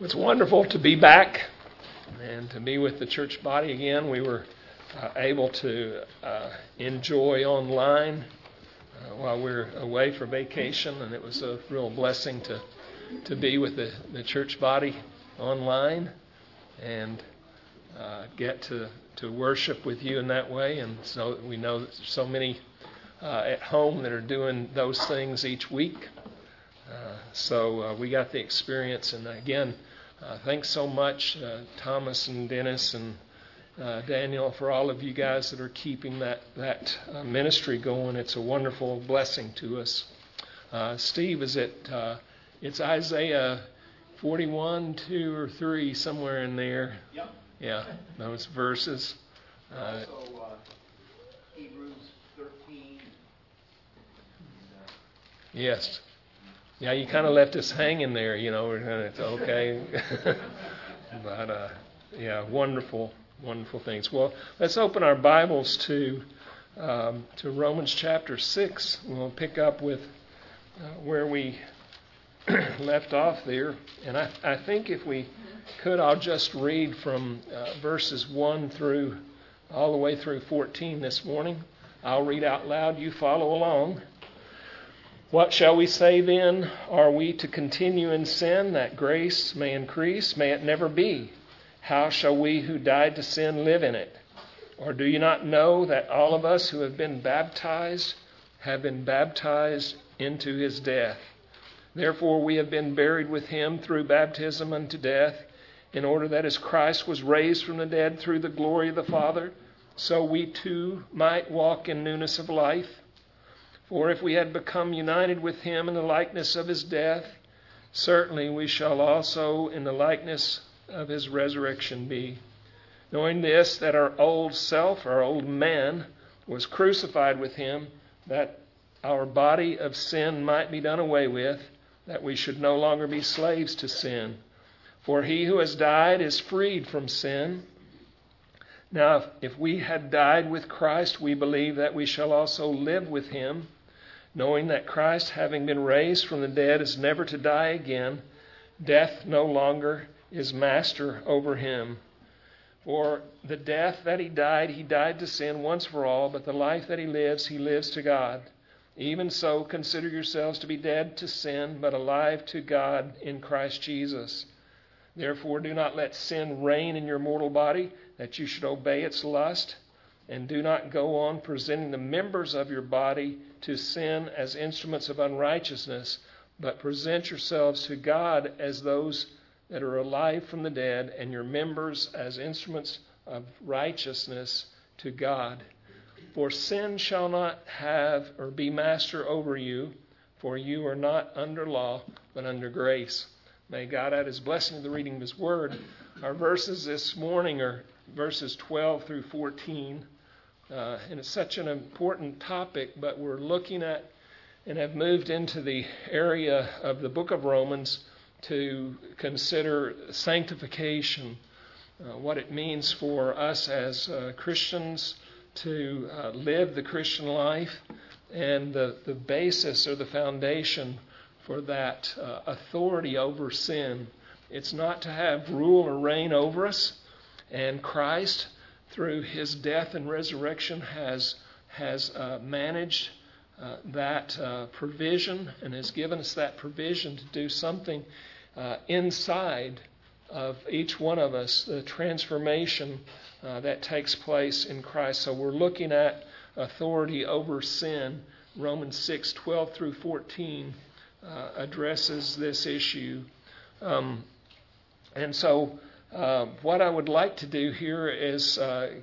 It's wonderful to be back and to be with the church body again. We were able to enjoy online while we were away for vacation, and it was a real blessing to be with the church body online and get to worship with you in that way. And so we know that there's so many at home that are doing those things each week. So we got the experience, and again, thanks so much, Thomas and Dennis and Daniel, for all of you guys that are keeping that ministry going. It's a wonderful blessing to us. Steve, is it? It's Isaiah 41, 2 or 3, somewhere in there. Yep. Yeah, those verses. Also Hebrews 13. Yes. Yeah, you kind of left us hanging there, you know. It's okay. But, yeah, wonderful things. Well, let's open our Bibles to Romans chapter 6. We'll pick up with where we left off there. And I think if we could, I'll just read from verses 1 through all the way through 14 this morning. I'll read out loud. You follow along. What shall we say then? Are we to continue in sin that grace may increase? May it never be. How shall we who died to sin live in it? Or do you not know that all of us who have been baptized into his death? Therefore we have been buried with him through baptism unto death, in order that as Christ was raised from the dead through the glory of the Father, so we too might walk in newness of life. For if we had become united with him in the likeness of his death, certainly we shall also in the likeness of his resurrection be. Knowing this, that our old self, our old man, was crucified with him, that our body of sin might be done away with, that we should no longer be slaves to sin. For he who has died is freed from sin. Now, if we had died with Christ, we believe that we shall also live with him, knowing that Christ, having been raised from the dead, is never to die again. Death no longer is master over him. For the death that he died to sin once for all, but the life that he lives to God. Even so, consider yourselves to be dead to sin, but alive to God in Christ Jesus. Therefore, do not let sin reign in your mortal body, that you should obey its lust, and do not go on presenting the members of your body to sin as instruments of unrighteousness, but present yourselves to God as those that are alive from the dead, and your members as instruments of righteousness to God. For sin shall not have or be master over you, for you are not under law, but under grace. May God add his blessing to the reading of his word. Our verses this morning are verses 12 through 14. And it's such an important topic, but we're looking at and have moved into the area of the book of Romans to consider sanctification, what it means for us as Christians to live the Christian life, and the basis or the foundation for that authority over sin. It's not to have rule or reign over us, and Christ, through his death and resurrection, has managed that provision and has given us that provision to do something inside of each one of us, the transformation that takes place in Christ. So we're looking at authority over sin. Romans 6:12 through 14. Addresses this issue. And so what I would like to do here is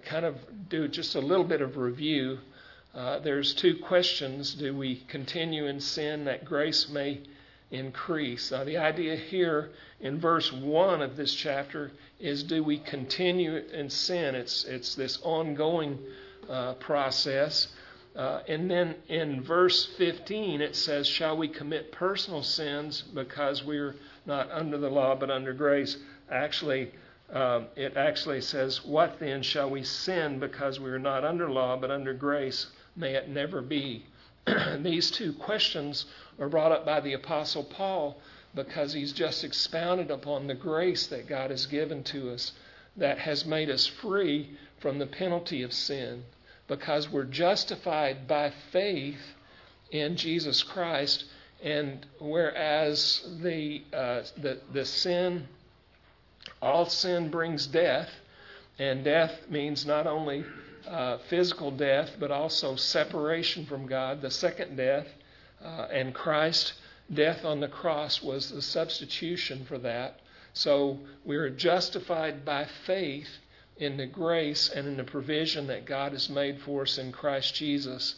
kind of do just a little bit of review. There's two questions. Do we continue in sin that grace may increase? Now, the idea here in verse 1 of this chapter is, do we continue in sin? It's this ongoing process. And then in verse 15 it says, shall we commit personal sins because we're not under the law but under grace? Actually, it says, what then? Shall we sin because we're not under law but under grace? May it never be. These two questions are brought up by the Apostle Paul because he's just expounded upon the grace that God has given to us that has made us free from the penalty of sin, because we're justified by faith in Jesus Christ. And whereas all sin brings death, and death means not only physical death, but also separation from God, the second death, and Christ's death on the cross was the substitution for that. So we are justified by faith in the grace and in the provision that God has made for us in Christ Jesus.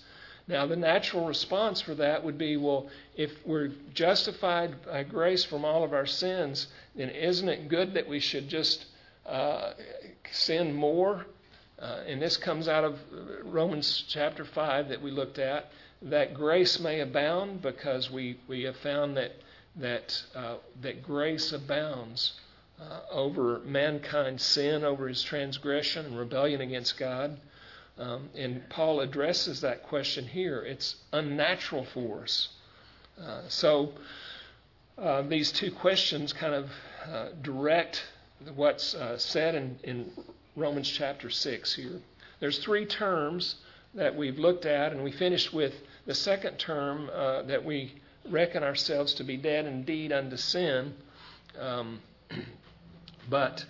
Now, the natural response for that would be, well, if we're justified by grace from all of our sins, then isn't it good that we should just sin more? And this comes out of Romans chapter 5 that we looked at, that grace may abound, because we have found that grace abounds over mankind's sin, over his transgression and rebellion against God. And Paul addresses that question here. It's unnatural for us. So these two questions kind of direct what's said in Romans chapter 6 here. There's three terms that we've looked at, and we finished with the second term, that we reckon ourselves to be dead indeed unto sin. But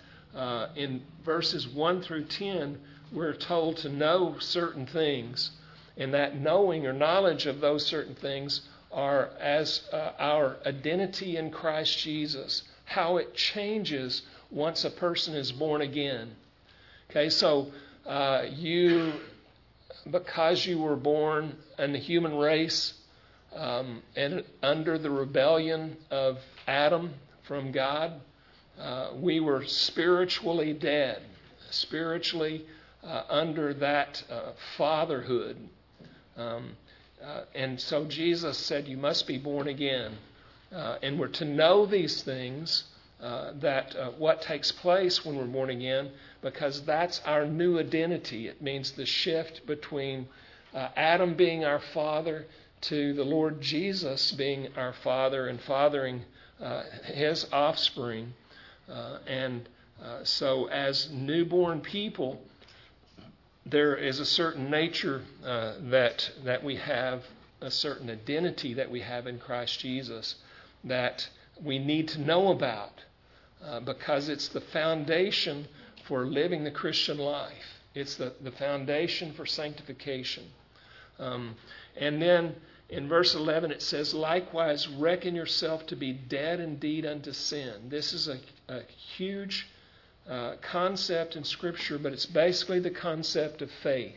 in verses 1 through 10, we're told to know certain things, and that knowing or knowledge of those certain things are as our identity in Christ Jesus, how it changes once a person is born again. Okay, so because you were born in the human race and under the rebellion of Adam from God, we were spiritually dead, under that fatherhood. And so Jesus said, you must be born again. And we're to know these things, that what takes place when we're born again, because that's our new identity. It means the shift between Adam being our father to the Lord Jesus being our father and fathering his offspring. So as newborn people, there is a certain nature that we have, a certain identity that we have in Christ Jesus that we need to know about, because it's the foundation for living the Christian life. It's the foundation for sanctification. And then in verse 11 it says, likewise reckon yourself to be dead indeed unto sin. This is a huge concept in Scripture, but it's basically the concept of faith.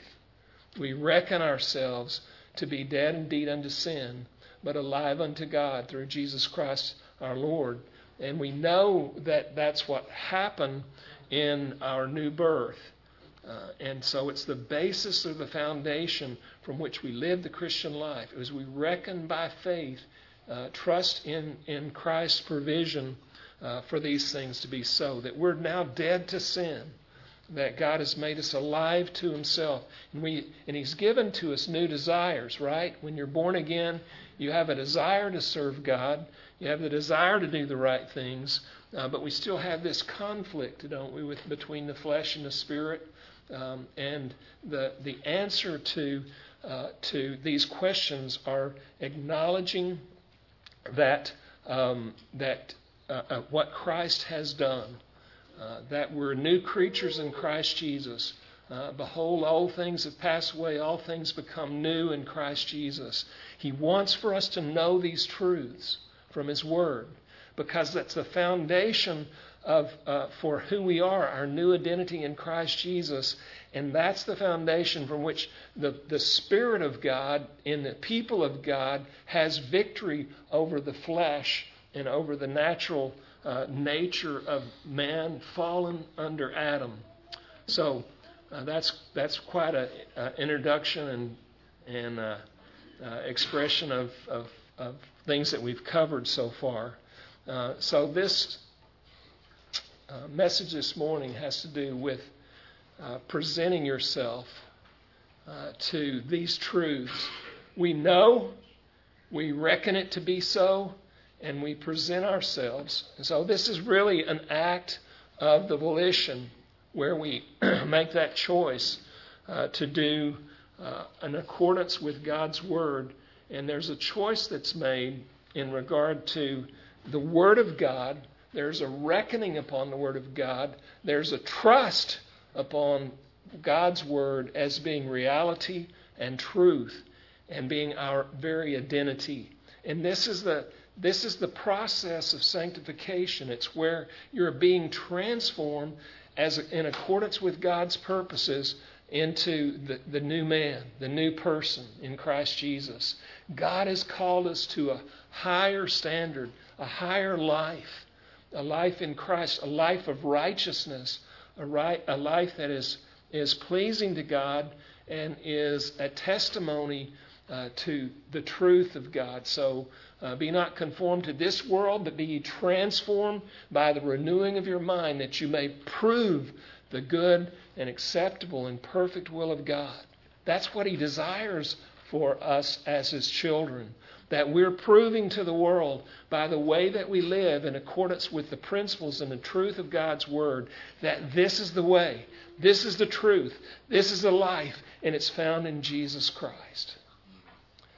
We reckon ourselves to be dead indeed unto sin, but alive unto God through Jesus Christ our Lord. And we know that that's what happened in our new birth. And so it's the basis of the foundation from which we live the Christian life, as we reckon by faith, trust in Christ's provision for these things to be so, that we're now dead to sin, that God has made us alive to himself. And he's given to us new desires, right? When you're born again, you have a desire to serve God. You have the desire to do the right things. But we still have this conflict, don't we, between the flesh and the spirit. And the answer to these questions are acknowledging that what Christ has done, that we're new creatures in Christ Jesus. Behold, all things have passed away, all things become new in Christ Jesus. He wants for us to know these truths from his word, because that's the foundation of for who we are, our new identity in Christ Jesus. And that's the foundation from which the Spirit of God in the people of God has victory over the flesh and over the natural nature of man fallen under Adam. So that's quite an introduction and expression of things that we've covered so far. So this message this morning has to do with presenting yourself to these truths. We know, we reckon it to be so, and we present ourselves. And so this is really an act of the volition where we make that choice to do in accordance with God's Word. And there's a choice that's made in regard to the Word of God. There's a reckoning upon the Word of God. There's a trust upon God's Word as being reality and truth and being our very identity. And this is the process of sanctification. It's where you're being transformed as in accordance with God's purposes into the new man, the new person in Christ Jesus. God has called us to a higher standard, a higher life, a life in Christ, a life of righteousness, a life that is pleasing to God and is a testimony to the truth of God. So be not conformed to this world, but be ye transformed by the renewing of your mind, that you may prove the good and acceptable and perfect will of God. That's what He desires for us as His children, that we're proving to the world by the way that we live in accordance with the principles and the truth of God's Word, that this is the way, this is the truth, this is the life, and it's found in Jesus Christ.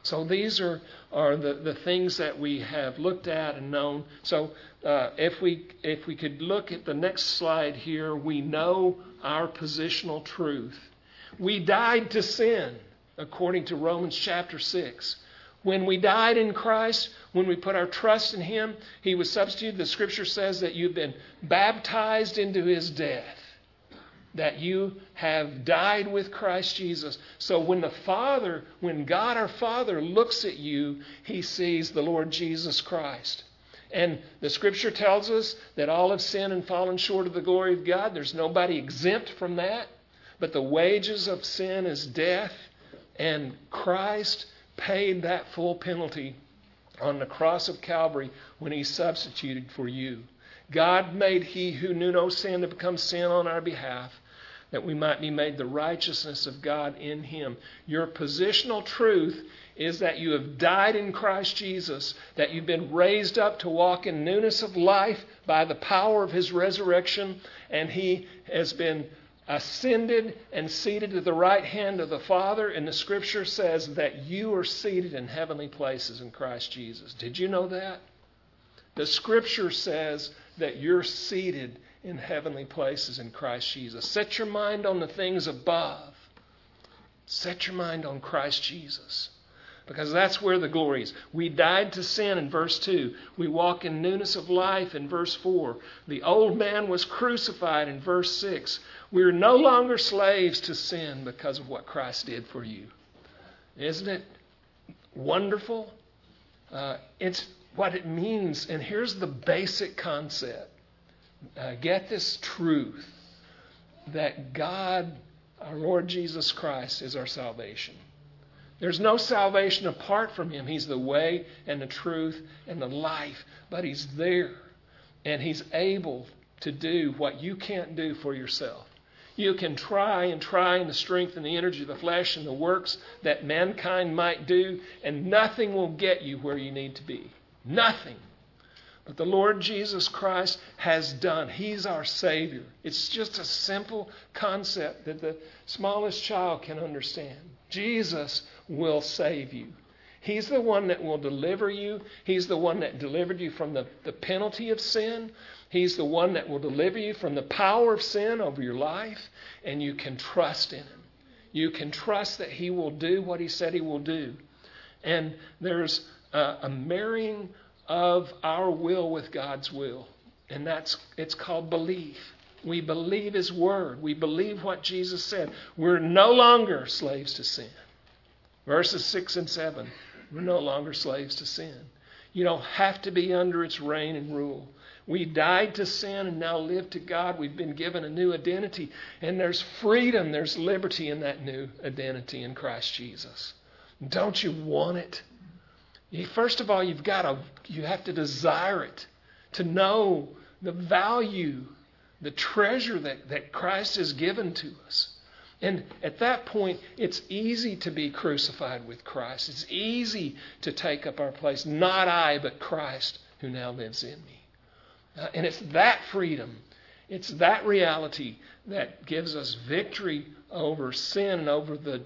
So these are the things that we have looked at and known. So if we could look at the next slide here, we know our positional truth. We died to sin, according to Romans chapter 6. When we died in Christ, when we put our trust in Him, He was substituted. The Scripture says that you've been baptized into His death, that you have died with Christ Jesus. So when God our Father looks at you, He sees the Lord Jesus Christ. And the Scripture tells us that all have sinned and fallen short of the glory of God. There's nobody exempt from that. But the wages of sin is death, and Christ paid that full penalty on the cross of Calvary when He substituted for you. God made He who knew no sin to become sin on our behalf, that we might be made the righteousness of God in Him. Your positional truth is that you have died in Christ Jesus, that you've been raised up to walk in newness of life by the power of His resurrection, and He has been ascended and seated at the right hand of the Father, and the Scripture says that you are seated in heavenly places in Christ Jesus. Did you know that? The Scripture says that you're seated in heavenly places in Christ Jesus. Set your mind on the things above. Set your mind on Christ Jesus, because that's where the glory is. We died to sin in verse 2. We walk in newness of life in verse 4. The old man was crucified in verse 6. We're no longer slaves to sin because of what Christ did for you. Isn't it wonderful? It's what it means, and here's the basic concept. Get this truth, that God, our Lord Jesus Christ, is our salvation. There's no salvation apart from Him. He's the way and the truth and the life, but He's there, and He's able to do what you can't do for yourself. You can try in the strength and the energy of the flesh and the works that mankind might do, and nothing will get you where you need to be. Nothing. But the Lord Jesus Christ has done. He's our Savior. It's just a simple concept that the smallest child can understand. Jesus will save you. He's the one that will deliver you. He's the one that delivered you from the penalty of sin. He's the one that will deliver you from the power of sin over your life. And you can trust in Him. You can trust that He will do what He said He will do. And there's a marrying of our will with God's will. And it's called belief. We believe His Word. We believe what Jesus said. We're no longer slaves to sin. Verses 6 and 7. We're no longer slaves to sin. You don't have to be under its reign and rule. We died to sin and now live to God. We've been given a new identity. And there's freedom, there's liberty in that new identity in Christ Jesus. Don't you want it? First of all, you have to desire it, to know the value, the treasure that Christ has given to us. And at that point, it's easy to be crucified with Christ. It's easy to take up our place. Not I, but Christ who now lives in me. And it's that freedom, it's that reality that gives us victory over sin and over the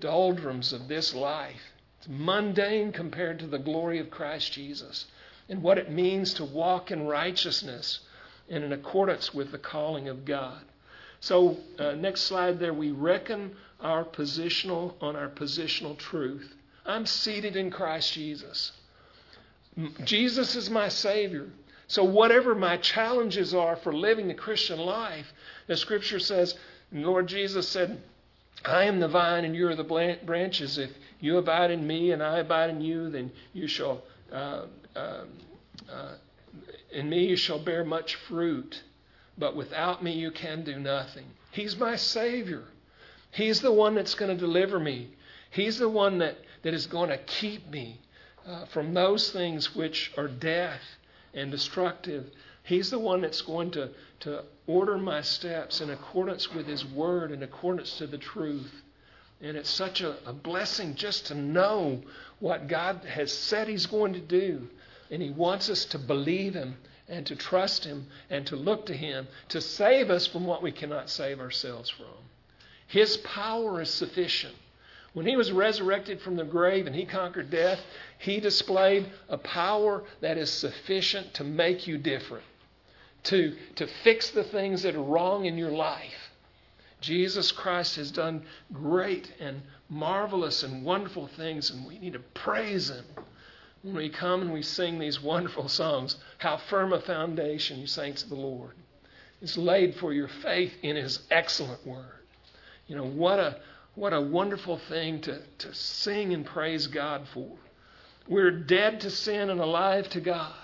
doldrums of this life. It's mundane compared to the glory of Christ Jesus and what it means to walk in righteousness and in accordance with the calling of God. So next slide there, we reckon our positional on our positional truth. I'm seated in Christ Jesus. Jesus is my Savior. So whatever my challenges are for living the Christian life, the Scripture says, Lord Jesus said, I am the vine and you are the branches. If you abide in me and I abide in you, then you shall in me you shall bear much fruit. But without me you can do nothing. He's my Savior. He's the one that's going to deliver me. He's the one that is going to keep me from those things which are death and destructive. He's the one that's going to order my steps in accordance with His Word, in accordance to the truth. And it's such a blessing just to know what God has said He's going to do. And He wants us to believe Him and to trust Him and to look to Him to save us from what we cannot save ourselves from. His power is sufficient. When He was resurrected from the grave and He conquered death, He displayed a power that is sufficient to make you different, to fix the things that are wrong in your life. Jesus Christ has done great and marvelous and wonderful things, and we need to praise Him. When we come and we sing these wonderful songs, how firm a foundation, you saints of the Lord, is laid for your faith in His excellent word. You know, what a wonderful thing to sing and praise God for. We're dead to sin and alive to God.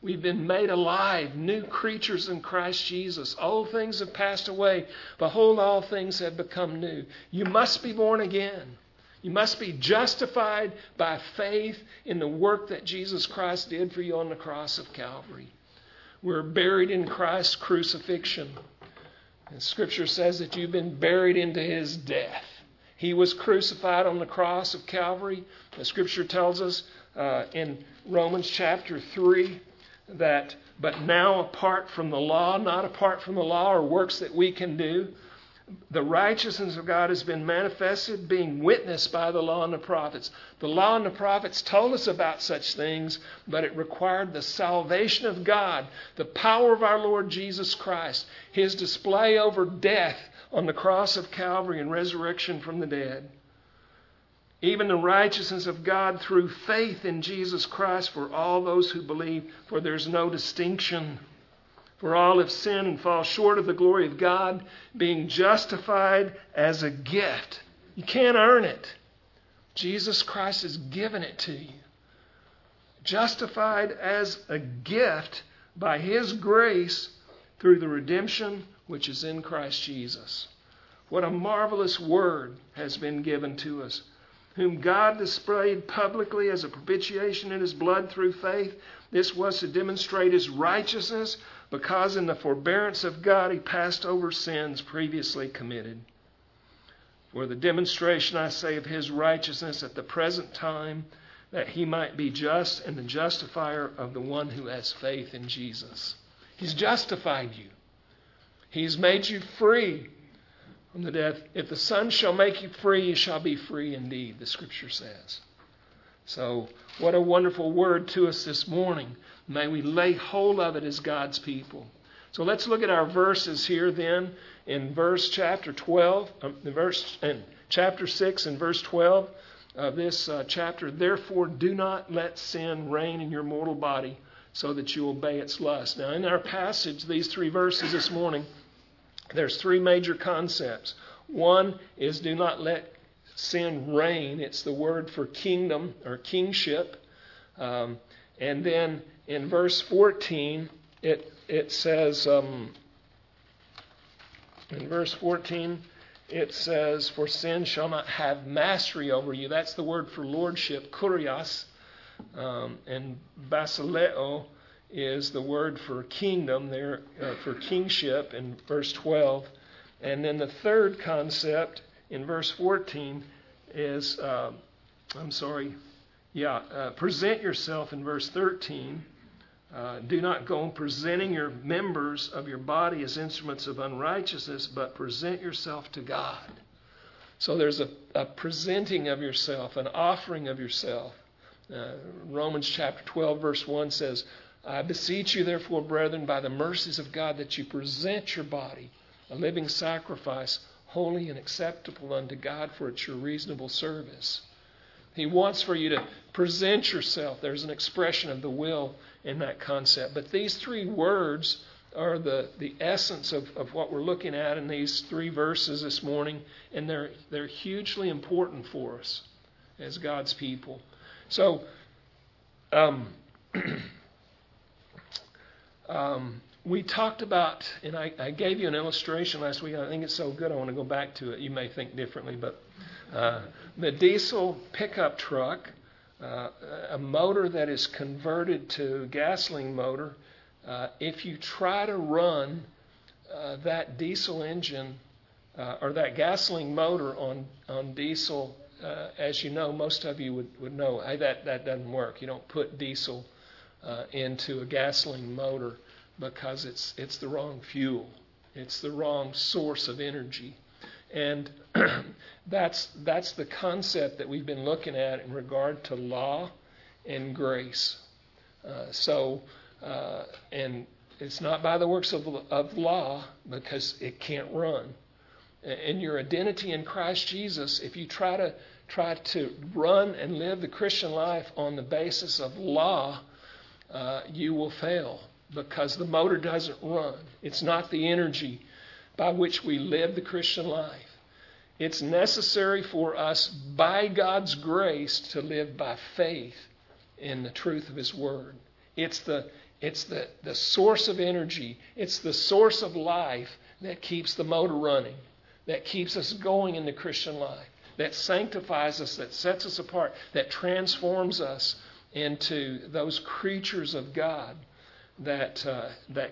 We've been made alive, new creatures in Christ Jesus. Old things have passed away. Behold, all things have become new. You must be born again. You must be justified by faith in the work that Jesus Christ did for you on the cross of Calvary. We're buried in Christ's crucifixion. And Scripture says that you've been buried into His death. He was crucified on the cross of Calvary. The Scripture tells us in Romans chapter 3 that, but now apart from the law, not apart from the law or works that we can do, the righteousness of God has been manifested, being witnessed by the law and the prophets. The law and the prophets told us about such things, but it required the salvation of God, the power of our Lord Jesus Christ, His display over death on the cross of Calvary and resurrection from the dead. Even the righteousness of God through faith in Jesus Christ for all those who believe, for there's no distinction. For all have sinned and fall short of the glory of God, being justified as a gift. You can't earn it. Jesus Christ has given it to you. Justified as a gift by His grace through the redemption which is in Christ Jesus. What a marvelous word has been given to us, whom God displayed publicly as a propitiation in His blood through faith. This was to demonstrate His righteousness, because in the forbearance of God He passed over sins previously committed. For the demonstration, I say, of His righteousness at the present time, that He might be just and the justifier of the one who has faith in Jesus. He's justified you. He's made you free from the death. If the Son shall make you free, you shall be free indeed, the Scripture says. So what a wonderful word to us this morning. May we lay hold of it as God's people. So let's look at our verses here then in chapter 6 and verse 12 of this chapter. Therefore, do not let sin reign in your mortal body so that you obey its lust. Now, in our passage, these three verses this morning, there's three major concepts. One is do not let sin reign. It's the word for kingdom or kingship. And then in verse 14, it says, for sin shall not have mastery over you. That's the word for lordship, kurios. And basileo is the word for kingdom there, for kingship in verse 12. And then the third concept in verse 14 is, Yeah, present yourself in verse 13. Do not go on presenting your members of your body as instruments of unrighteousness, but present yourself to God. So there's a presenting of yourself, an offering of yourself. Romans chapter 12, verse 1 says, I beseech you, therefore, brethren, by the mercies of God, that you present your body, a living sacrifice, holy and acceptable unto God, for it's your reasonable service. He wants for you to present yourself. There's an expression of the will in that concept. But these three words are the essence of what we're looking at in these three verses this morning, and they're hugely important for us as God's people. So, we talked about, and I gave you an illustration last week. I think it's so good I want to go back to it. You may think differently, but the diesel pickup truck, a motor that is converted to gasoline motor, if you try to run that diesel engine or that gasoline motor on diesel, as you know, most of you would know, hey, that doesn't work. You don't put diesel into a gasoline motor, because it's the wrong fuel. It's the wrong source of energy. And that's the concept that we've been looking at in regard to law and grace. And it's not by the works of law, because it can't run. And your identity in Christ Jesus, if you try to run and live the Christian life on the basis of law, you will fail, because the motor doesn't run. It's not the energy by which we live the Christian life. It's necessary for us, by God's grace, to live by faith in the truth of His Word. It's the source of energy. It's the source of life that keeps the motor running, that keeps us going in the Christian life, that sanctifies us, that sets us apart, that transforms us into those creatures of God that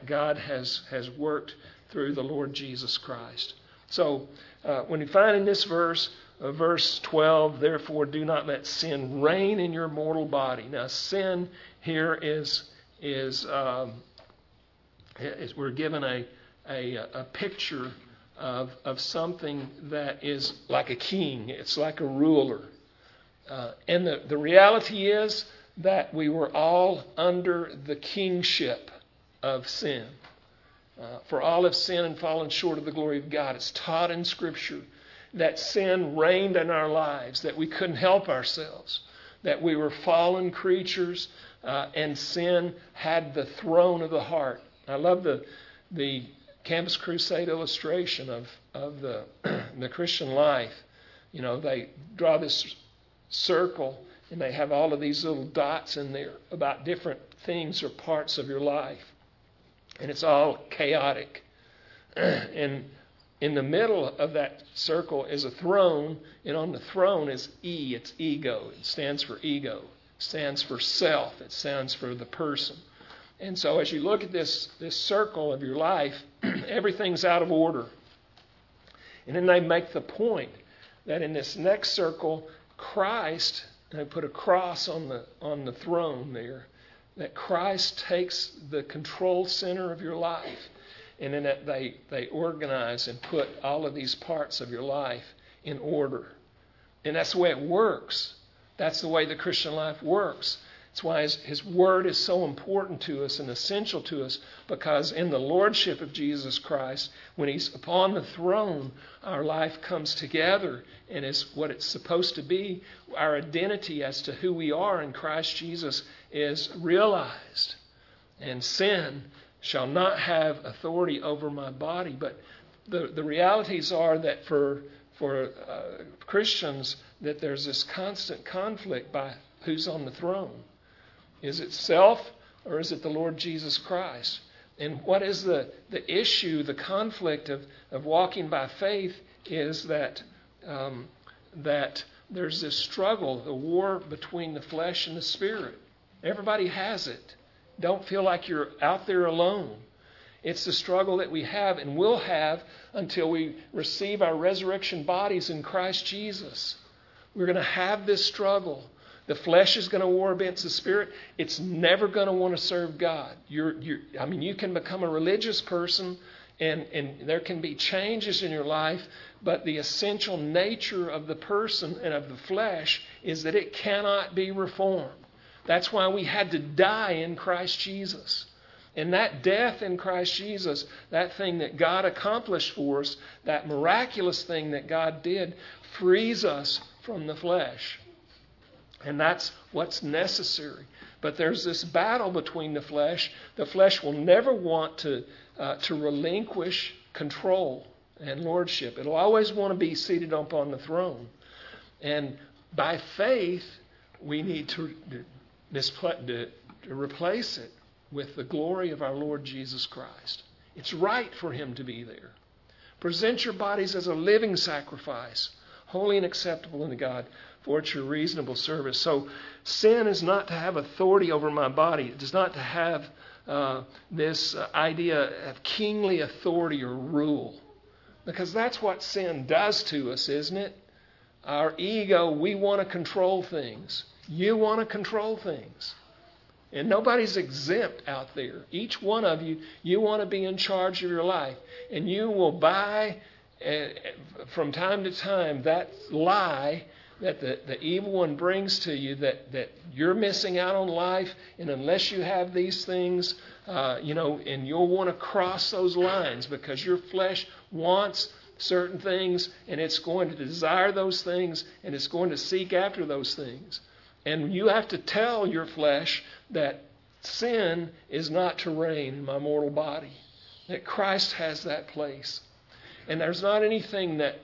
God has worked through the Lord Jesus Christ. So when you find in this verse, verse 12, therefore do not let sin reign in your mortal body. Now sin here is we're given a picture of something that is like a king. It's like a ruler. And the reality is that we were all under the kingship of sin. For all have sinned and fallen short of the glory of God. It's taught in Scripture that sin reigned in our lives, that we couldn't help ourselves, that we were fallen creatures, and sin had the throne of the heart. I love the Campus Crusade illustration of the Christian life. You know, they draw this circle, and they have all of these little dots in there about different things or parts of your life. And it's all chaotic. And in the middle of that circle is a throne. And on the throne is E. It's ego. It stands for ego. It stands for self. It stands for the person. And so as you look at this circle of your life, everything's out of order. And then they make the point that in this next circle, Christ... They put a cross on the throne there, that Christ takes the control center of your life. And then they organize and put all of these parts of your life in order. And that's the way it works. That's the way the Christian life works. That's why His Word is so important to us and essential to us, because in the Lordship of Jesus Christ, when He's upon the throne, our life comes together and is what it's supposed to be. Our identity as to who we are in Christ Jesus is realized. And sin shall not have authority over my body. But the realities are that for Christians, that there's this constant conflict by who's on the throne. Is it self, or is it the Lord Jesus Christ? And what is the issue, the conflict of walking by faith is that there's this struggle, the war between the flesh and the spirit. Everybody has it. Don't feel like you're out there alone. It's the struggle that we have and will have until we receive our resurrection bodies in Christ Jesus. We're going to have this struggle. The flesh is going to war against the spirit. It's never going to want to serve God. You can become a religious person, and there can be changes in your life, but the essential nature of the person and of the flesh is that it cannot be reformed. That's why we had to die in Christ Jesus. And that death in Christ Jesus, that thing that God accomplished for us, that miraculous thing that God did, frees us from the flesh. And that's what's necessary. But there's this battle between the flesh. The flesh will never want to relinquish control and lordship. It'll always want to be seated upon the throne. And by faith, we need to replace it with the glory of our Lord Jesus Christ. It's right for him to be there. Present your bodies as a living sacrifice, holy and acceptable unto God, for it's your reasonable service. So sin is not to have authority over my body. It is not to have this idea of kingly authority or rule. Because that's what sin does to us, isn't it? Our ego, we want to control things. You want to control things. And nobody's exempt out there. Each one of you, you want to be in charge of your life. And you will buy from time to time that lie that the evil one brings to you, that you're missing out on life, and unless you have these things, and you'll want to cross those lines because your flesh wants certain things, and it's going to desire those things, and it's going to seek after those things. And you have to tell your flesh that sin is not to reign in my mortal body, that Christ has that place. And there's not anything that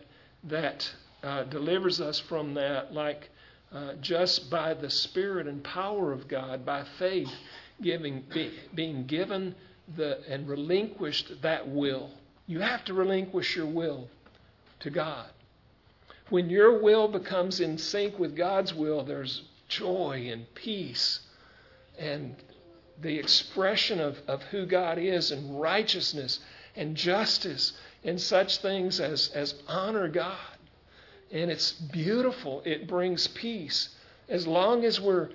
delivers us from that like just by the Spirit and power of God, by faith, being given and relinquished that will. You have to relinquish your will to God. When your will becomes in sync with God's will, there's joy and peace and the expression of who God is, and righteousness and justice and such things as honor God. And it's beautiful. It brings peace. As long as we're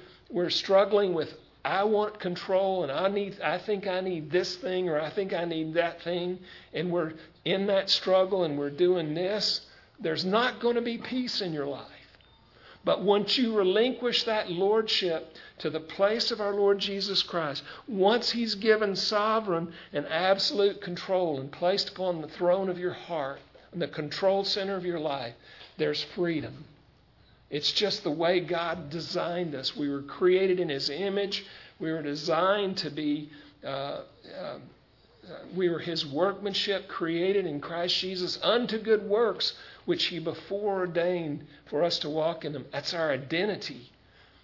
struggling with I want control and I think I need this thing or I think I need that thing, and we're in that struggle and we're doing this, there's not going to be peace in your life. But once you relinquish that lordship to the place of our Lord Jesus Christ, once he's given sovereign and absolute control and placed upon the throne of your heart and the control center of your life, there's freedom. It's just the way God designed us. We were created in his image. We were designed to be, we were his workmanship created in Christ Jesus unto good works, which he before ordained for us to walk in them. That's our identity.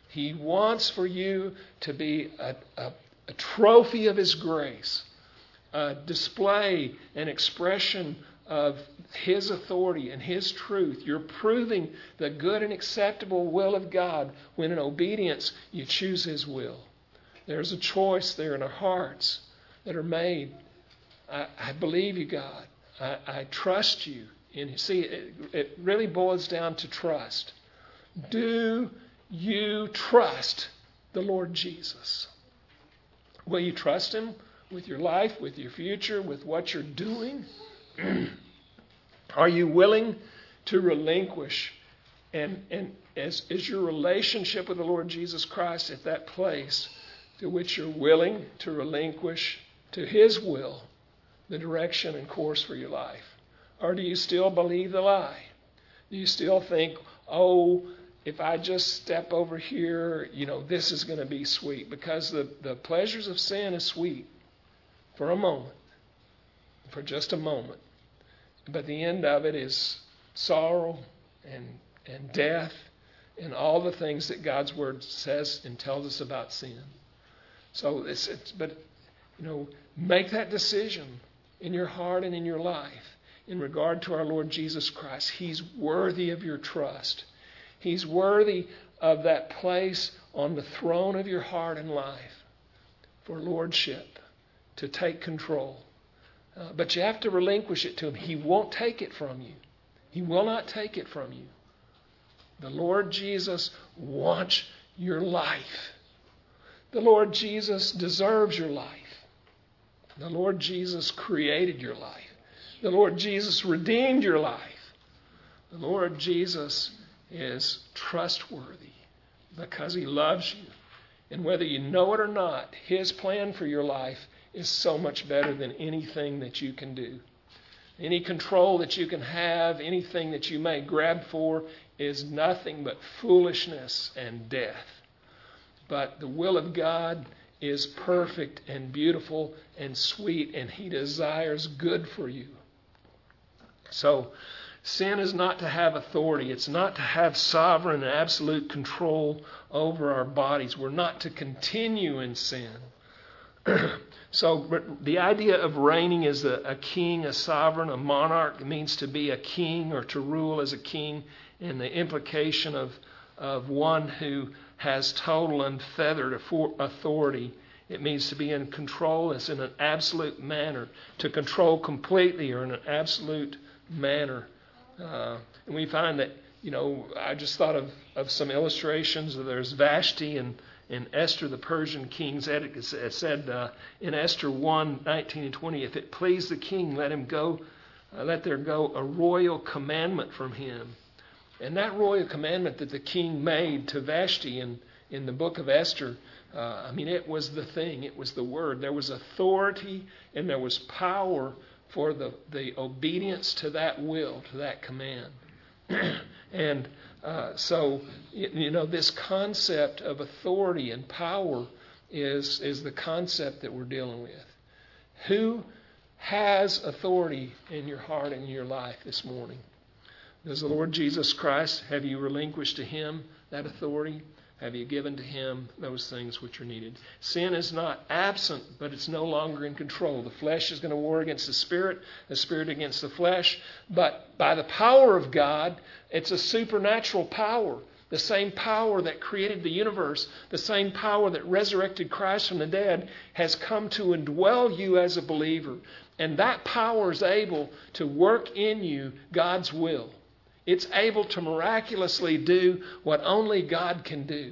He wants for you to be a trophy of his grace, a display and expression of his authority and his truth. You're proving the good and acceptable will of God when in obedience you choose his will. There's a choice there in our hearts that are made. I believe you, God. I trust you. And you see, it really boils down to trust. Do you trust the Lord Jesus? Will you trust him with your life, with your future, with what you're doing? Are you willing to relinquish? And is your relationship with the Lord Jesus Christ at that place to which you're willing to relinquish to his will the direction and course for your life? Or do you still believe the lie? Do you still think, oh, if I just step over here, this is going to be sweet? Because the pleasures of sin is sweet for a moment, for just a moment. But the end of it is sorrow and death and all the things that God's Word says and tells us about sin. So, make that decision in your heart and in your life in regard to our Lord Jesus Christ. He's worthy of your trust. He's worthy of that place on the throne of your heart and life for lordship, to take control. But you have to relinquish it to him. He won't take it from you. He will not take it from you. The Lord Jesus wants your life. The Lord Jesus deserves your life. The Lord Jesus created your life. The Lord Jesus redeemed your life. The Lord Jesus is trustworthy because he loves you. And whether you know it or not, his plan for your life is so much better than anything that you can do. Any control that you can have, anything that you may grab for, is nothing but foolishness and death. But the will of God is perfect and beautiful and sweet, and he desires good for you. So, sin is not to have authority. It's not to have sovereign and absolute control over our bodies. We're not to continue in sin. So the idea of reigning is a king, a sovereign, a monarch. It means to be a king or to rule as a king, and the implication of one who has total and unfettered authority. It means to be in control as in an absolute manner, to control completely or in an absolute manner. And we find that, I just thought of some illustrations. There's Vashti and Esther, the Persian king's edict. It said in Esther 1, 19 and 20, if it please the king, let there go a royal commandment from him. And that royal commandment that the king made to Vashti in the book of Esther, it was the thing. It was the word. There was authority and there was power for the obedience to that will, to that command. And so, this concept of authority and power is the concept that we're dealing with. Who has authority in your heart and in your life this morning? Does the Lord Jesus Christ, have you relinquished to him that authority? Have you given to him those things which are needed? Sin is not absent, but it's no longer in control. The flesh is going to war against the spirit against the flesh. But by the power of God, it's a supernatural power. The same power that created the universe, the same power that resurrected Christ from the dead, has come to indwell you as a believer. And that power is able to work in you God's will. It's able to miraculously do what only God can do.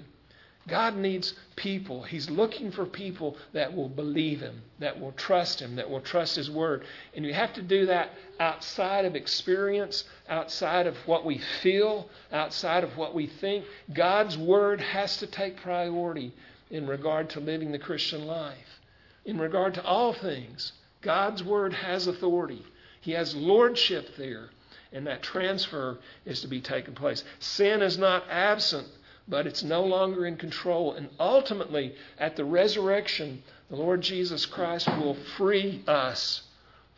God needs people. He's looking for people that will believe him, that will trust him, that will trust his word. And you have to do that outside of experience, outside of what we feel, outside of what we think. God's word has to take priority in regard to living the Christian life. In regard to all things, God's word has authority. He has lordship there. And that transfer is to be taken place. Sin is not absent, but it's no longer in control. And ultimately, at the resurrection, the Lord Jesus Christ will free us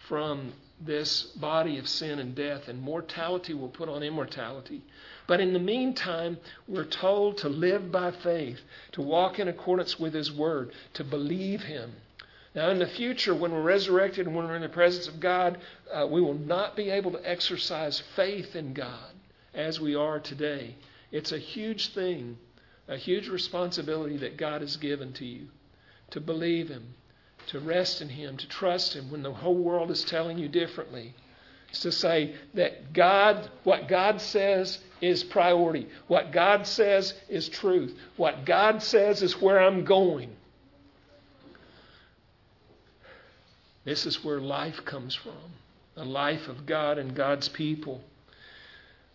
from this body of sin and death, and mortality will put on immortality. But in the meantime, we're told to live by faith, to walk in accordance with his word, to believe him. Now, in the future, when we're resurrected and when we're in the presence of God, we will not be able to exercise faith in God as we are today. It's a huge thing, a huge responsibility that God has given to you, to believe him, to rest in him, to trust him when the whole world is telling you differently. It's to say that God, what God says is priority. What God says is truth. What God says is where I'm going. This is where life comes from, the life of God and God's people.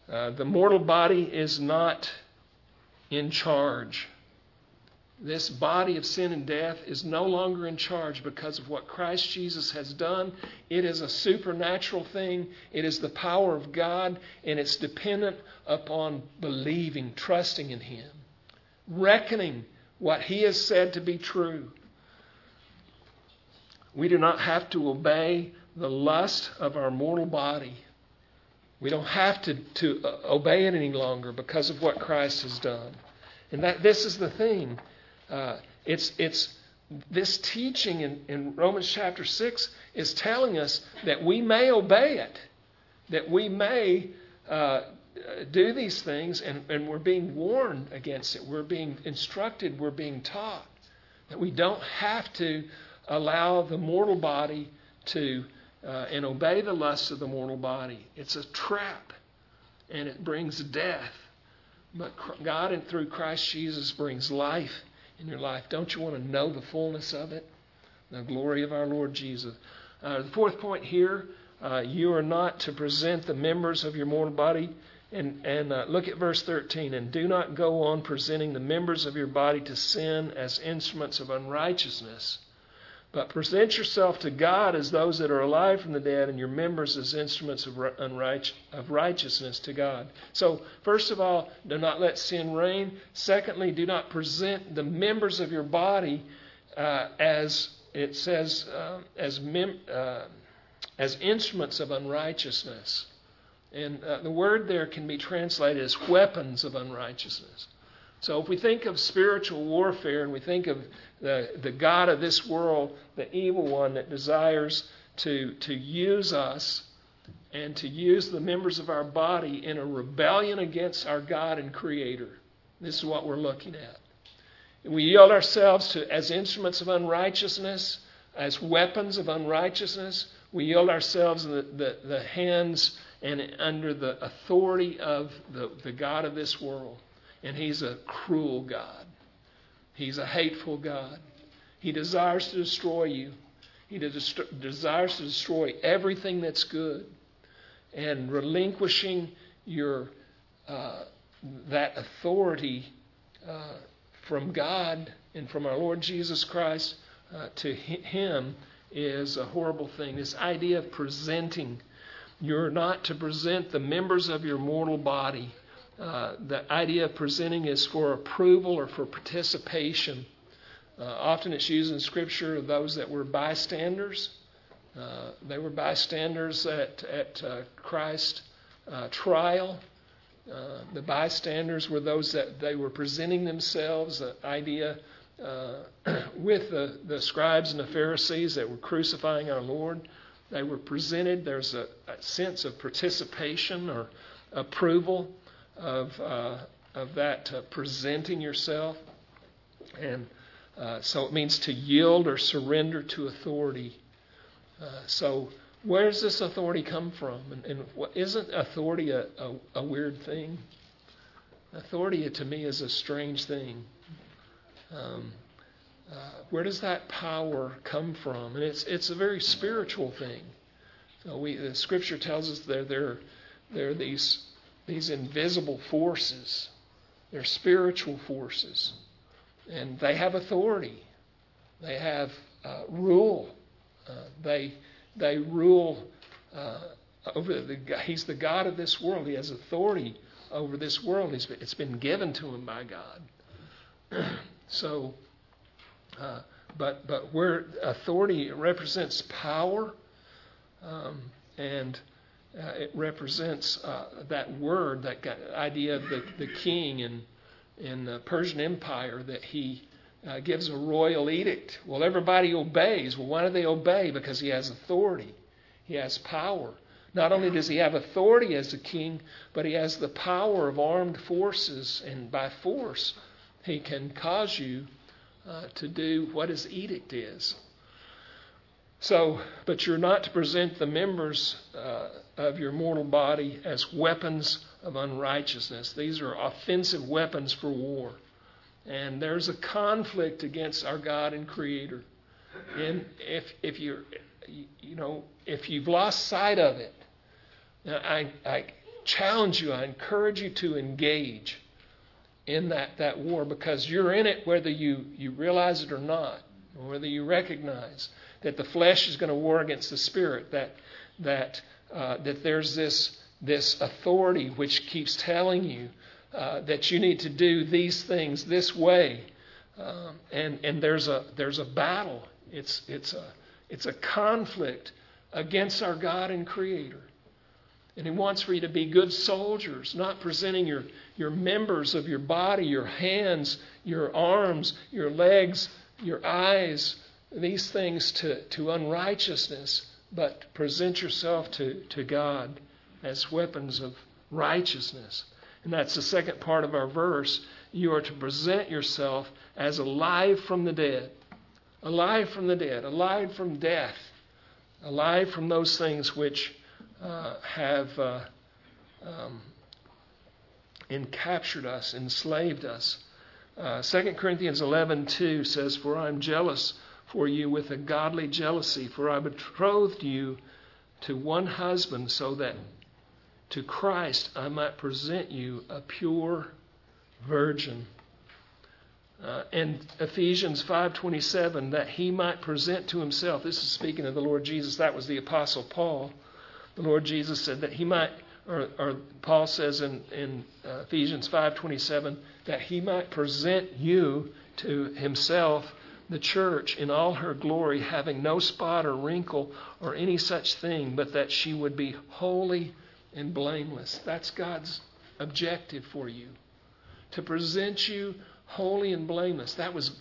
The mortal body is not in charge. This body of sin and death is no longer in charge because of what Christ Jesus has done. It is a supernatural thing. It is the power of God, and it's dependent upon believing, trusting in him, reckoning what he has said to be true. We do not have to obey the lust of our mortal body. We don't have to obey it any longer because of what Christ has done. And that this is the thing. It's this teaching in Romans chapter 6 is telling us that we may obey it, that we may do these things, and we're being warned against it. We're being instructed. We're being taught that we don't have to allow the mortal body to and obey the lusts of the mortal body. It's a trap, and it brings death. But God, and through Christ Jesus, brings life in your life. Don't you want to know the fullness of it? The glory of our Lord Jesus. The fourth point here, you are not to present the members of your mortal body. And look at verse 13. And do not go on presenting the members of your body to sin as instruments of unrighteousness, but present yourself to God as those that are alive from the dead, and your members as instruments of righteousness to God. So, first of all, do not let sin reign. Secondly, do not present the members of your body as it says as instruments of unrighteousness. And the word there can be translated as weapons of unrighteousness. So if we think of spiritual warfare and we think of the God of this world, the evil one that desires to use us and to use the members of our body in a rebellion against our God and Creator, this is what we're looking at. We yield ourselves to as instruments of unrighteousness, as weapons of unrighteousness. We yield ourselves in the hands and under the authority of the God of this world. And He's a cruel God. He's a hateful God. He desires to destroy you. He desires to destroy everything that's good. And relinquishing your that authority from God and from our Lord Jesus Christ to Him is a horrible thing. This idea of presenting. You're not to present the members of your mortal body. The idea of presenting is for approval or for participation. Often it's used in Scripture of those that were bystanders. They were bystanders at Christ's trial. The bystanders were those that they were presenting themselves, the idea with the scribes and the Pharisees that were crucifying our Lord. They were presented. There's a sense of participation or approval of that presenting yourself. And so it means to yield or surrender to authority. So where does this authority come from? And what, isn't authority a weird thing? Authority to me is a strange thing. Where does that power come from? And it's a very spiritual thing. So the Scripture tells us there are these invisible forces. They're spiritual forces, and they have authority. They have rule. They rule over the. He's the God of this world. He has authority over this world. It's been given to him by God. So. But where authority represents power, and it represents that word, that idea of the king in the Persian Empire, that he gives a royal edict. Well, everybody obeys. Well, why do they obey? Because he has authority. He has power. Not only does he have authority as a king, but he has the power of armed forces, and by force he can cause you to do what his edict is. So, but you're not to present the members of your mortal body as weapons of unrighteousness. These are offensive weapons for war. And there's a conflict against our God and Creator. And if you're, you know, if you've lost sight of it, now I challenge you, I encourage you to engage in that war, because you're in it whether you realize it or not, or whether you recognize that the flesh is going to war against the spirit, that there's this authority which keeps telling you that you need to do these things this way, and there's a battle. It's a conflict against our God and Creator. And he wants for you to be good soldiers, not presenting your members of your body, your hands, your arms, your legs, your eyes, these things to unrighteousness, but present yourself to God as weapons of righteousness. And that's the second part of our verse. You are to present yourself as alive from the dead, alive from the dead, alive from death, alive from those things which have and captured us, enslaved us. 2 Corinthians 11:2 says, "For I am jealous for you with a godly jealousy, for I betrothed you to one husband, so that to Christ I might present you a pure virgin." And Ephesians 5:27, that he might present to himself, this is speaking of the Lord Jesus, that was the Apostle Paul. The Lord Jesus said that he might, or Paul says in Ephesians 5:27, that he might present you to himself, the church, in all her glory, having no spot or wrinkle or any such thing, but that she would be holy and blameless. That's God's objective for you, to present you holy and blameless. That was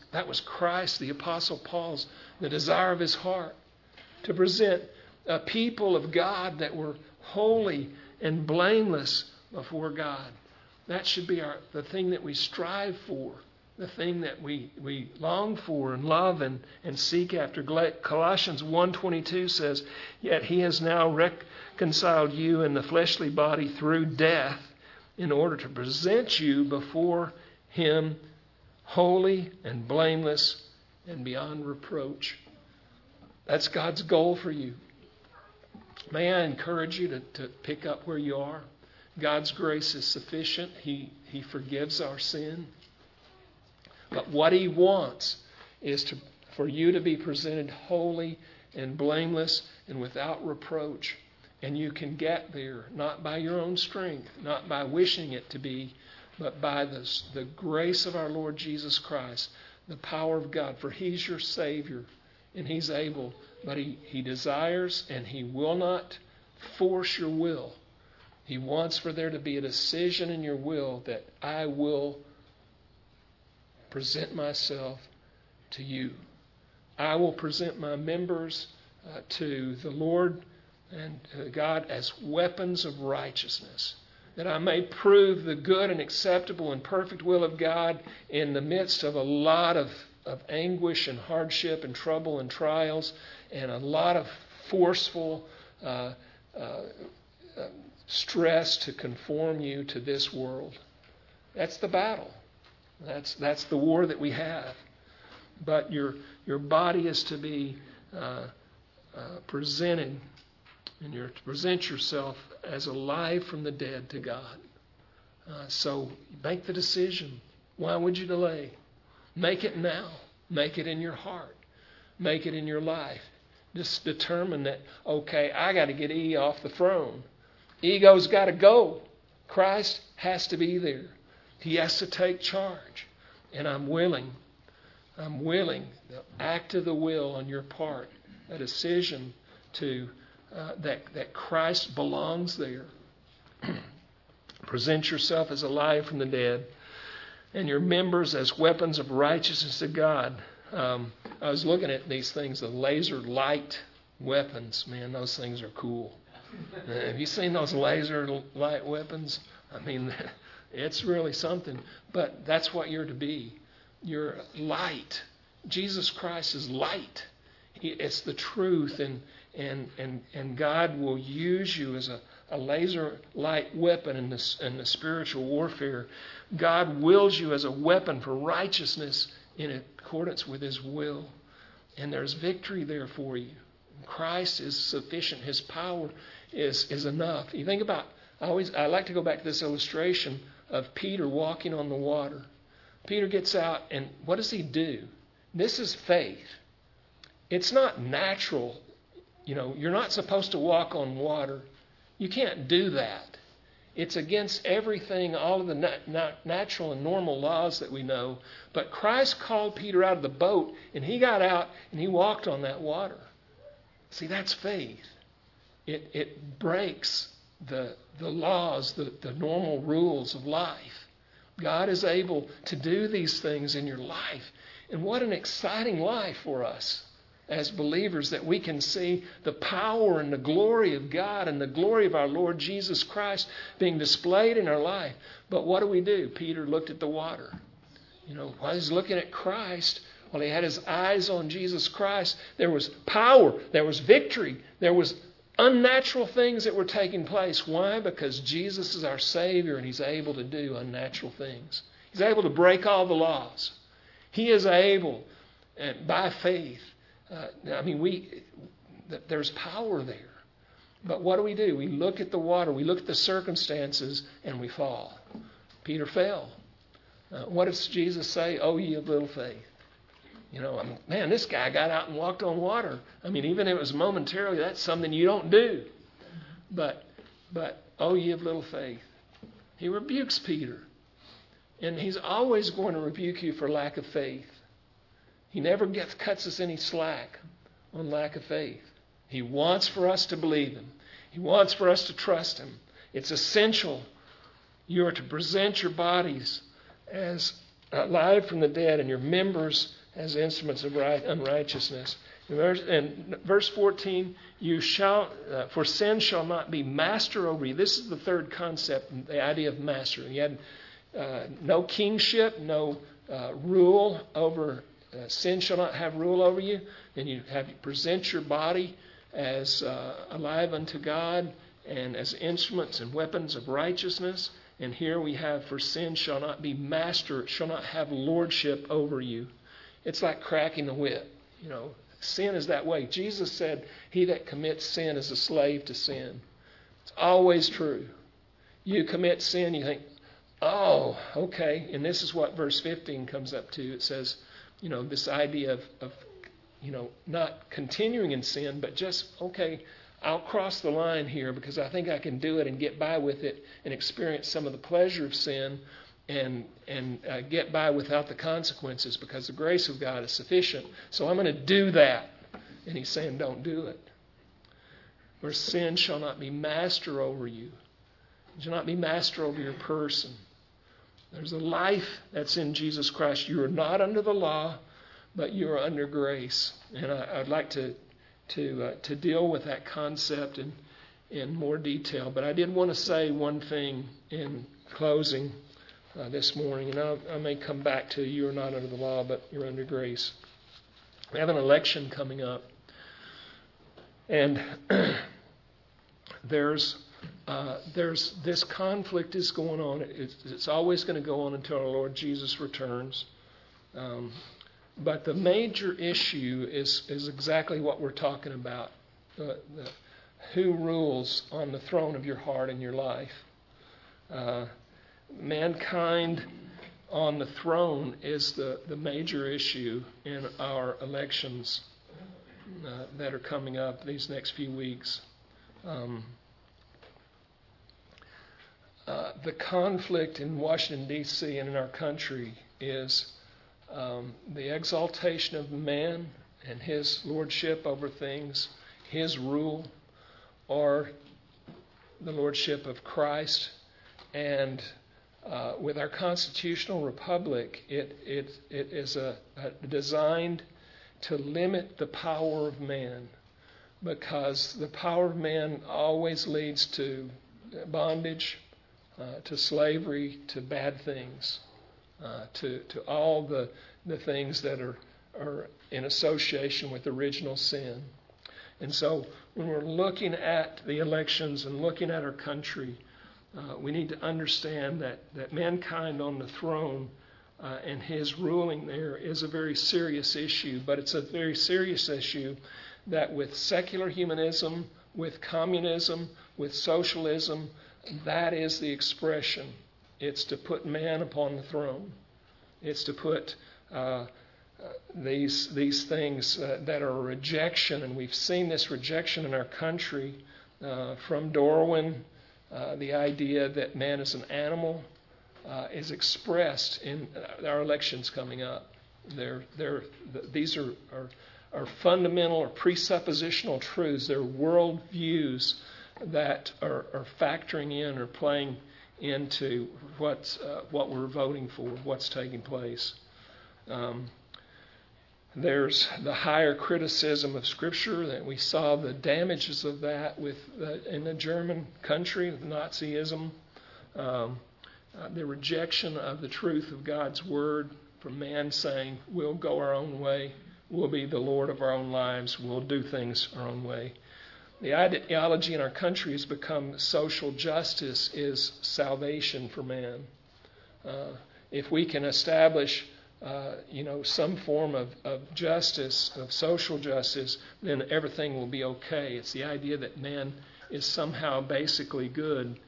Christ, the Apostle Paul's, the desire of his heart, to present a people of God that were holy and blameless before God. That should be the thing that we strive for, the thing that we long for and love and seek after. Colossians 1:22 says, "Yet he has now reconciled you in the fleshly body through death, in order to present you before him holy and blameless and beyond reproach." That's God's goal for you. May I encourage you to pick up where you are. God's grace is sufficient. He forgives our sin. But what he wants is for you to be presented holy and blameless and without reproach. And you can get there, not by your own strength, not by wishing it to be, but by the grace of our Lord Jesus Christ, the power of God. For he's your Savior, and he's able, but he desires, and he will not force your will. He wants for there to be a decision in your will that I will present myself to you. I will present my members to the Lord and to God as weapons of righteousness, that I may prove the good and acceptable and perfect will of God in the midst of a lot of anguish and hardship and trouble and trials and a lot of forceful stress to conform you to this world. That's the battle. That's the war that we have. But your body is to be presented, and you're to present yourself as alive from the dead to God. So make the decision. Why would you delay? Make it now. Make it in your heart. Make it in your life. Just determine that, okay, I got to get E off the throne. Ego's got to go. Christ has to be there. He has to take charge. And I'm willing, the act of the will on your part, a decision to that Christ belongs there. Present yourself as alive from the dead, and your members as weapons of righteousness to God. I was looking at these things, the laser light weapons. Man, those things are cool. Have you seen those laser light weapons? I mean, it's really something. But that's what you're to be. You're light. Jesus Christ is light. It's the truth, and God will use you as a laser light weapon in the spiritual warfare. God wills you as a weapon for righteousness in accordance with his will. And there's victory there for you. Christ is sufficient. His power is enough. You think about, I like to go back to this illustration of Peter walking on the water. Peter gets out, and what does he do? This is faith. It's not natural. You know, you're not supposed to walk on water. You can't do that. It's against everything, all of the natural and normal laws that we know. But Christ called Peter out of the boat, and he got out, and he walked on that water. See, that's faith. It breaks the laws, the normal rules of life. God is able to do these things in your life. And what an exciting life for us as believers, that we can see the power and the glory of God and the glory of our Lord Jesus Christ being displayed in our life. But what do we do? Peter looked at the water. You know, while he's looking at Christ, while he had his eyes on Jesus Christ, there was power, there was victory, there was unnatural things that were taking place. Why? Because Jesus is our Savior and He's able to do unnatural things. He's able to break all the laws. He is able, and by faith. There's power there. But what do? We look at the water, we look at the circumstances, and we fall. Peter fell. What does Jesus say? Oh, ye of little faith. This guy got out and walked on water. Even if it was momentarily, that's something you don't do. But oh, ye of little faith. He rebukes Peter. And he's always going to rebuke you for lack of faith. He never cuts us any slack on lack of faith. He wants for us to believe Him. He wants for us to trust Him. It's essential. You are to present your bodies as alive from the dead and your members as instruments of unrighteousness. In verse 14, for sin shall not be master over you. This is the third concept, the idea of master. You had no kingship, no rule over. Sin shall not have rule over you. Then you have to present your body as alive unto God and as instruments and weapons of righteousness. And here we have, for sin shall not be master, shall not have lordship over you. It's like cracking the whip. Sin is that way. Jesus said, he that commits sin is a slave to sin. It's always true. You commit sin, you think, oh, okay. And this is what verse 15 comes up to. It says, this idea of not continuing in sin, but just, okay, I'll cross the line here because I think I can do it and get by with it and experience some of the pleasure of sin and get by without the consequences because the grace of God is sufficient. So I'm going to do that. And he's saying, don't do it. For sin shall not be master over you. It shall not be master over your person. There's a life that's in Jesus Christ. You are not under the law, but you are under grace. And I'd like to deal with that concept in more detail. But I did want to say one thing in closing this morning, and I may come back to you are not under the law, but you're under grace. We have an election coming up, and there's this conflict is going on. It's always going to go on until our Lord Jesus returns. But the major issue is exactly what we're talking about. Who rules on the throne of your heart and your life? Mankind on the throne is the major issue in our elections that are coming up these next few weeks. The conflict in Washington, D.C. and in our country is the exaltation of man and his lordship over things, his rule, or the lordship of Christ. And with our constitutional republic, it is designed to limit the power of man, because the power of man always leads to bondage, to slavery, to bad things, to all the things that are in association with original sin. And so when we're looking at the elections and looking at our country, we need to understand that mankind on the throne and his ruling there is a very serious issue, but it's a very serious issue that with secular humanism, with communism, with socialism, that is the expression. It's to put man upon the throne. It's to put these things that are a rejection, and we've seen this rejection in our country from Darwin. The idea that man is an animal is expressed in our elections coming up. These are fundamental or presuppositional truths. They're worldviews that are factoring in or playing into what we're voting for, what's taking place. There's the higher criticism of Scripture, that we saw the damages of that in the German country, with Nazism, the rejection of the truth of God's Word, from man saying, we'll go our own way, we'll be the Lord of our own lives, we'll do things our own way. The ideology in our country has become social justice is salvation for man. If we can establish some form of justice, of social justice, then everything will be okay. It's the idea that man is somehow basically good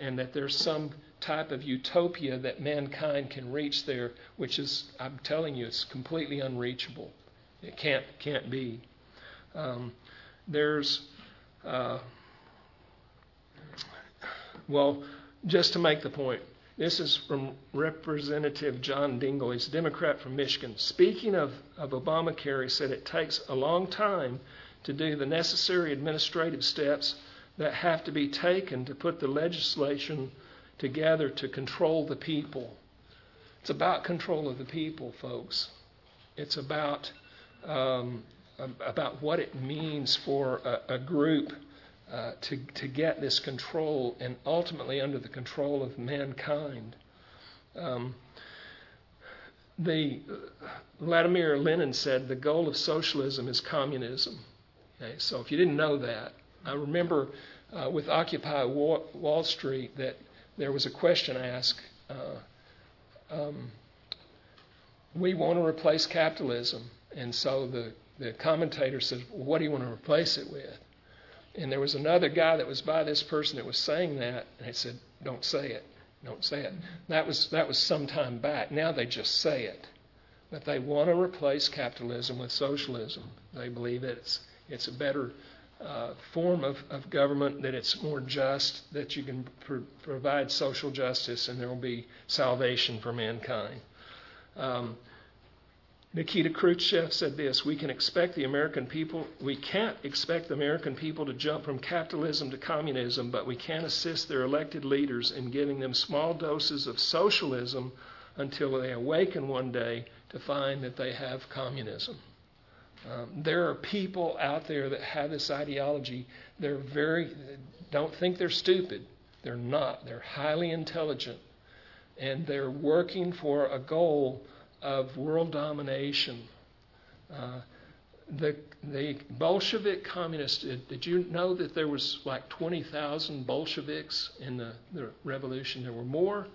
and that there's some type of utopia that mankind can reach there, which is, I'm telling you, it's completely unreachable. It can't be. Just to make the point, this is from Representative John Dingell. He's a Democrat from Michigan. Speaking of Obamacare, he said it takes a long time to do the necessary administrative steps that have to be taken to put the legislation together to control the people. It's about control of the people, folks. It's about what it means for a group to get this control and ultimately under the control of mankind. Vladimir Lenin said the goal of socialism is communism. Okay, so if you didn't know that, I remember with Occupy Wall Street that there was a question asked, we want to replace capitalism. And so the commentator says, well, what do you want to replace it with? And there was another guy that was by this person that was saying that, and he said, don't say it, don't say it. That was some time back. Now they just say it. But they want to replace capitalism with socialism. They believe that it's a better form of government, that it's more just, that you can provide social justice, and there will be salvation for mankind. Nikita Khrushchev said this, we can't expect the American people to jump from capitalism to communism, but we can assist their elected leaders in giving them small doses of socialism until they awaken one day to find that they have communism. There are people out there that have this ideology. Don't think they're stupid. They're not. They're highly intelligent. And they're working for a goal of world domination. The Bolshevik communists, did you know that there was like 20,000 Bolsheviks in the revolution? There were more.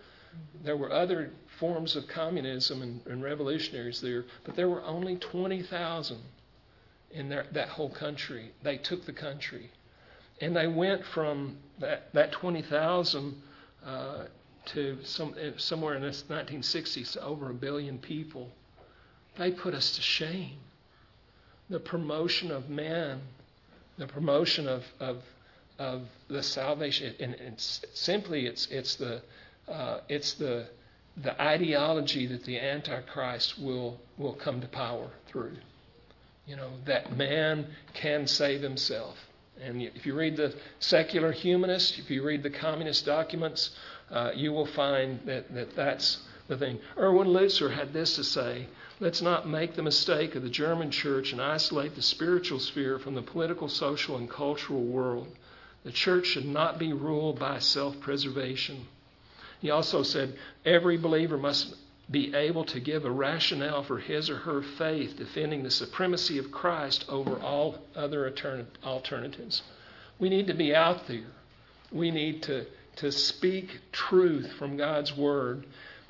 There were other forms of communism and revolutionaries there, but there were only 20,000 in that whole country. They took the country. And they went from that 20,000 to somewhere in the 1960s to over 1 billion people. They put us to shame. The promotion of man, the promotion of the salvation, and it's the ideology that the Antichrist will come to power through. That man can save himself. And if you read the secular humanists, if you read the communist documents, you will find that that's the thing. Erwin Lutzer had this to say, let's not make the mistake of the German church and isolate the spiritual sphere from the political, social, and cultural world. The church should not be ruled by self-preservation. He also said, every believer must be able to give a rationale for his or her faith, defending the supremacy of Christ over all other alternatives. We need to be out there. We need to speak truth from God's Word,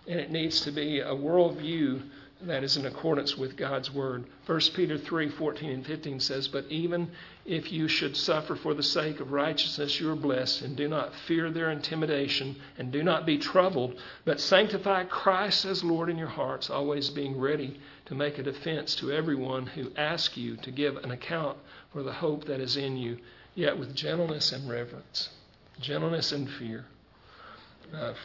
and it needs to be a worldview that is in accordance with God's Word. 1 Peter 3:14 and 15 says, but even if you should suffer for the sake of righteousness, you are blessed, and do not fear their intimidation, and do not be troubled, but sanctify Christ as Lord in your hearts, always being ready to make a defense to everyone who asks you to give an account for the hope that is in you, yet with gentleness and reverence. Gentleness and fear.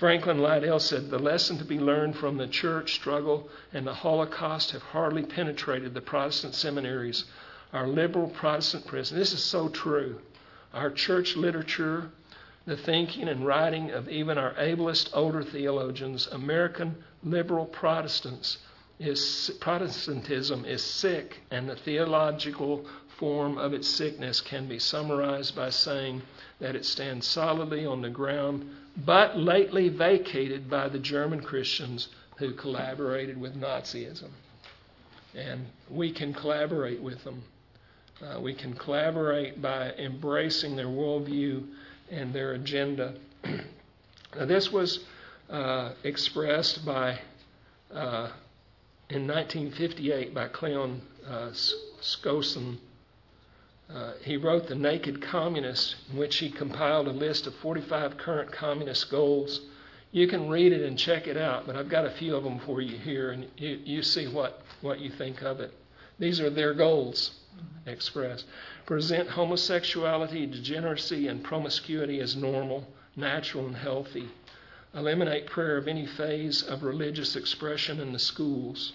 Franklin Lydell said, the lesson to be learned from the church struggle and the Holocaust have hardly penetrated the Protestant seminaries. Our liberal Protestant prison. This is so true. Our church literature, the thinking and writing of even our ablest older theologians, American liberal Protestants, Protestantism is sick, and the theological form of its sickness can be summarized by saying that it stands solidly on the ground, but lately vacated by the German Christians who collaborated with Nazism. And we can collaborate with them. We can collaborate by embracing their worldview and their agenda. Now, this was expressed by in 1958 by Cleon Skousen. He wrote The Naked Communist, in which he compiled a list of 45 current communist goals. You can read it and check it out, but I've got a few of them for you here, and you see what you think of it. These are their goals expressed. Present homosexuality, degeneracy, and promiscuity as normal, natural, and healthy. Eliminate prayer of any phase of religious expression in the schools.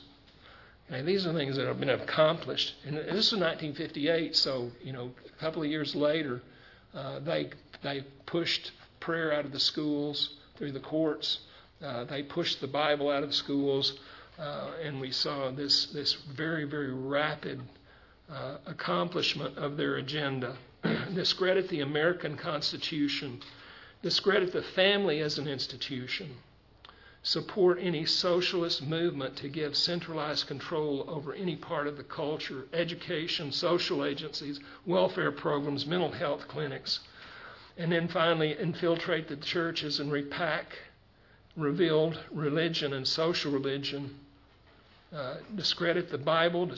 Okay, these are things that have been accomplished. And this is 1958, so a couple of years later, they pushed prayer out of the schools through the courts. They pushed the Bible out of the schools, and we saw this very, very rapid accomplishment of their agenda. Discredit the American Constitution. Discredit the family as an institution. Support any socialist movement to give centralized control over any part of the culture, education, social agencies, welfare programs, mental health clinics. And then finally, infiltrate the churches and repack revealed religion and social religion. Discredit the Bible,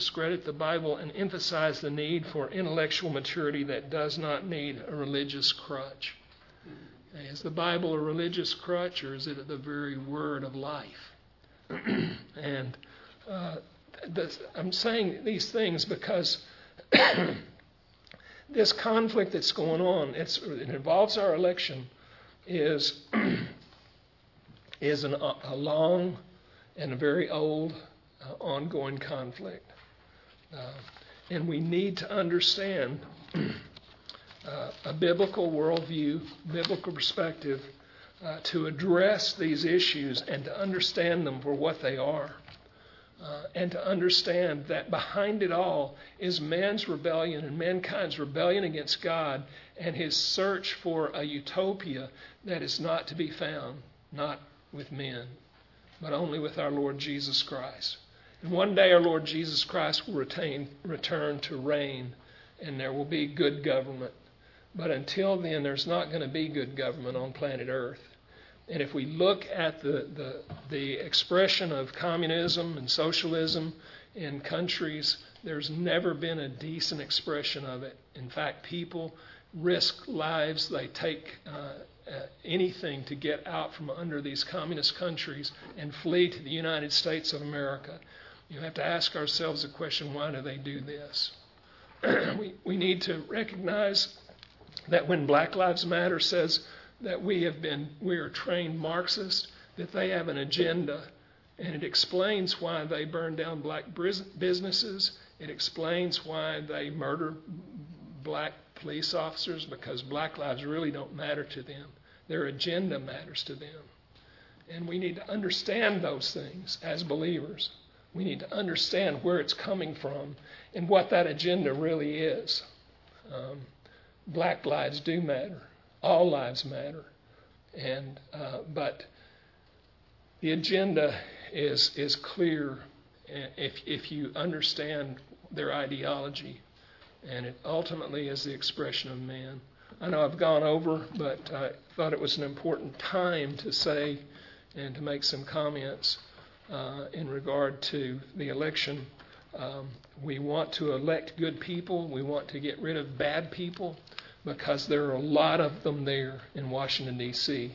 and emphasize the need for intellectual maturity that does not need a religious crutch. Is the Bible a religious crutch, or is it the very word of life? And I'm saying these things because this conflict that's going on, it involves our election, is a long and a very old ongoing conflict. And we need to understand a biblical worldview, biblical perspective, to address these issues and to understand them for what they are, and to understand that behind it all is man's rebellion and mankind's rebellion against God and his search for a utopia that is not to be found, not with men, but only with our Lord Jesus Christ. And one day our Lord Jesus Christ will return to reign, and there will be good government. But until then, there's not going to be good government on planet Earth. And if we look at the expression of communism and socialism in countries, there's never been a decent expression of it. In fact, people risk lives. They take anything to get out from under these communist countries and flee to the United States of America. You have to ask ourselves the question, why do they do this? We need to recognize that when Black Lives Matter says that we are trained Marxists, that they have an agenda, and it explains why they burn down black businesses. It explains why they murder black police officers, because black lives really don't matter to them. Their agenda matters to them. And we need to understand those things as believers. We need to understand where it's coming from and what that agenda really is. Black lives do matter. All lives matter. And but the agenda is clear if you understand their ideology, and it ultimately is the expression of man. I know I've gone over, but I thought it was an important time to say and to make some comments in regard to the election. We want to elect good people. We want to get rid of bad people, because there are a lot of them there in Washington, D.C.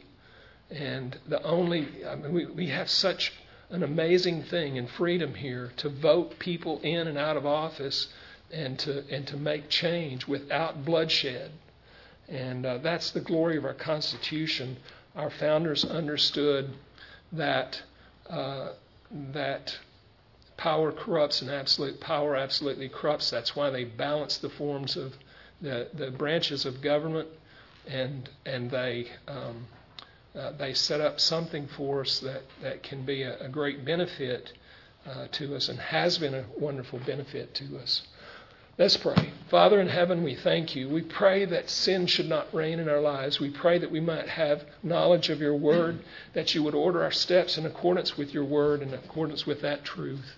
And we have such an amazing thing in freedom here to vote people in and out of office and to make change without bloodshed. And that's the glory of our Constitution. Our founders understood that power corrupts, and absolute power absolutely corrupts. That's why they balance the forms of the branches of government, and they set up something for us that can be a great benefit to us, and has been a wonderful benefit to us. Let's pray. Father in heaven, we thank you. We pray that sin should not reign in our lives. We pray that we might have knowledge of your word, that you would order our steps in accordance with your word, in accordance with that truth.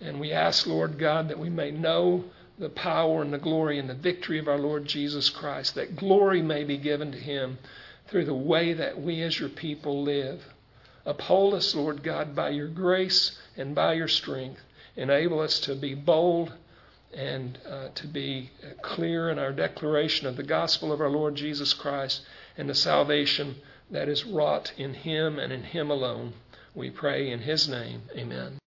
And we ask, Lord God, that we may know the power and the glory and the victory of our Lord Jesus Christ, that glory may be given to him through the way that we as your people live. Uphold us, Lord God, by your grace and by your strength. Enable us to be bold and to be clear in our declaration of the gospel of our Lord Jesus Christ and the salvation that is wrought in him and in him alone. We pray in his name. Amen.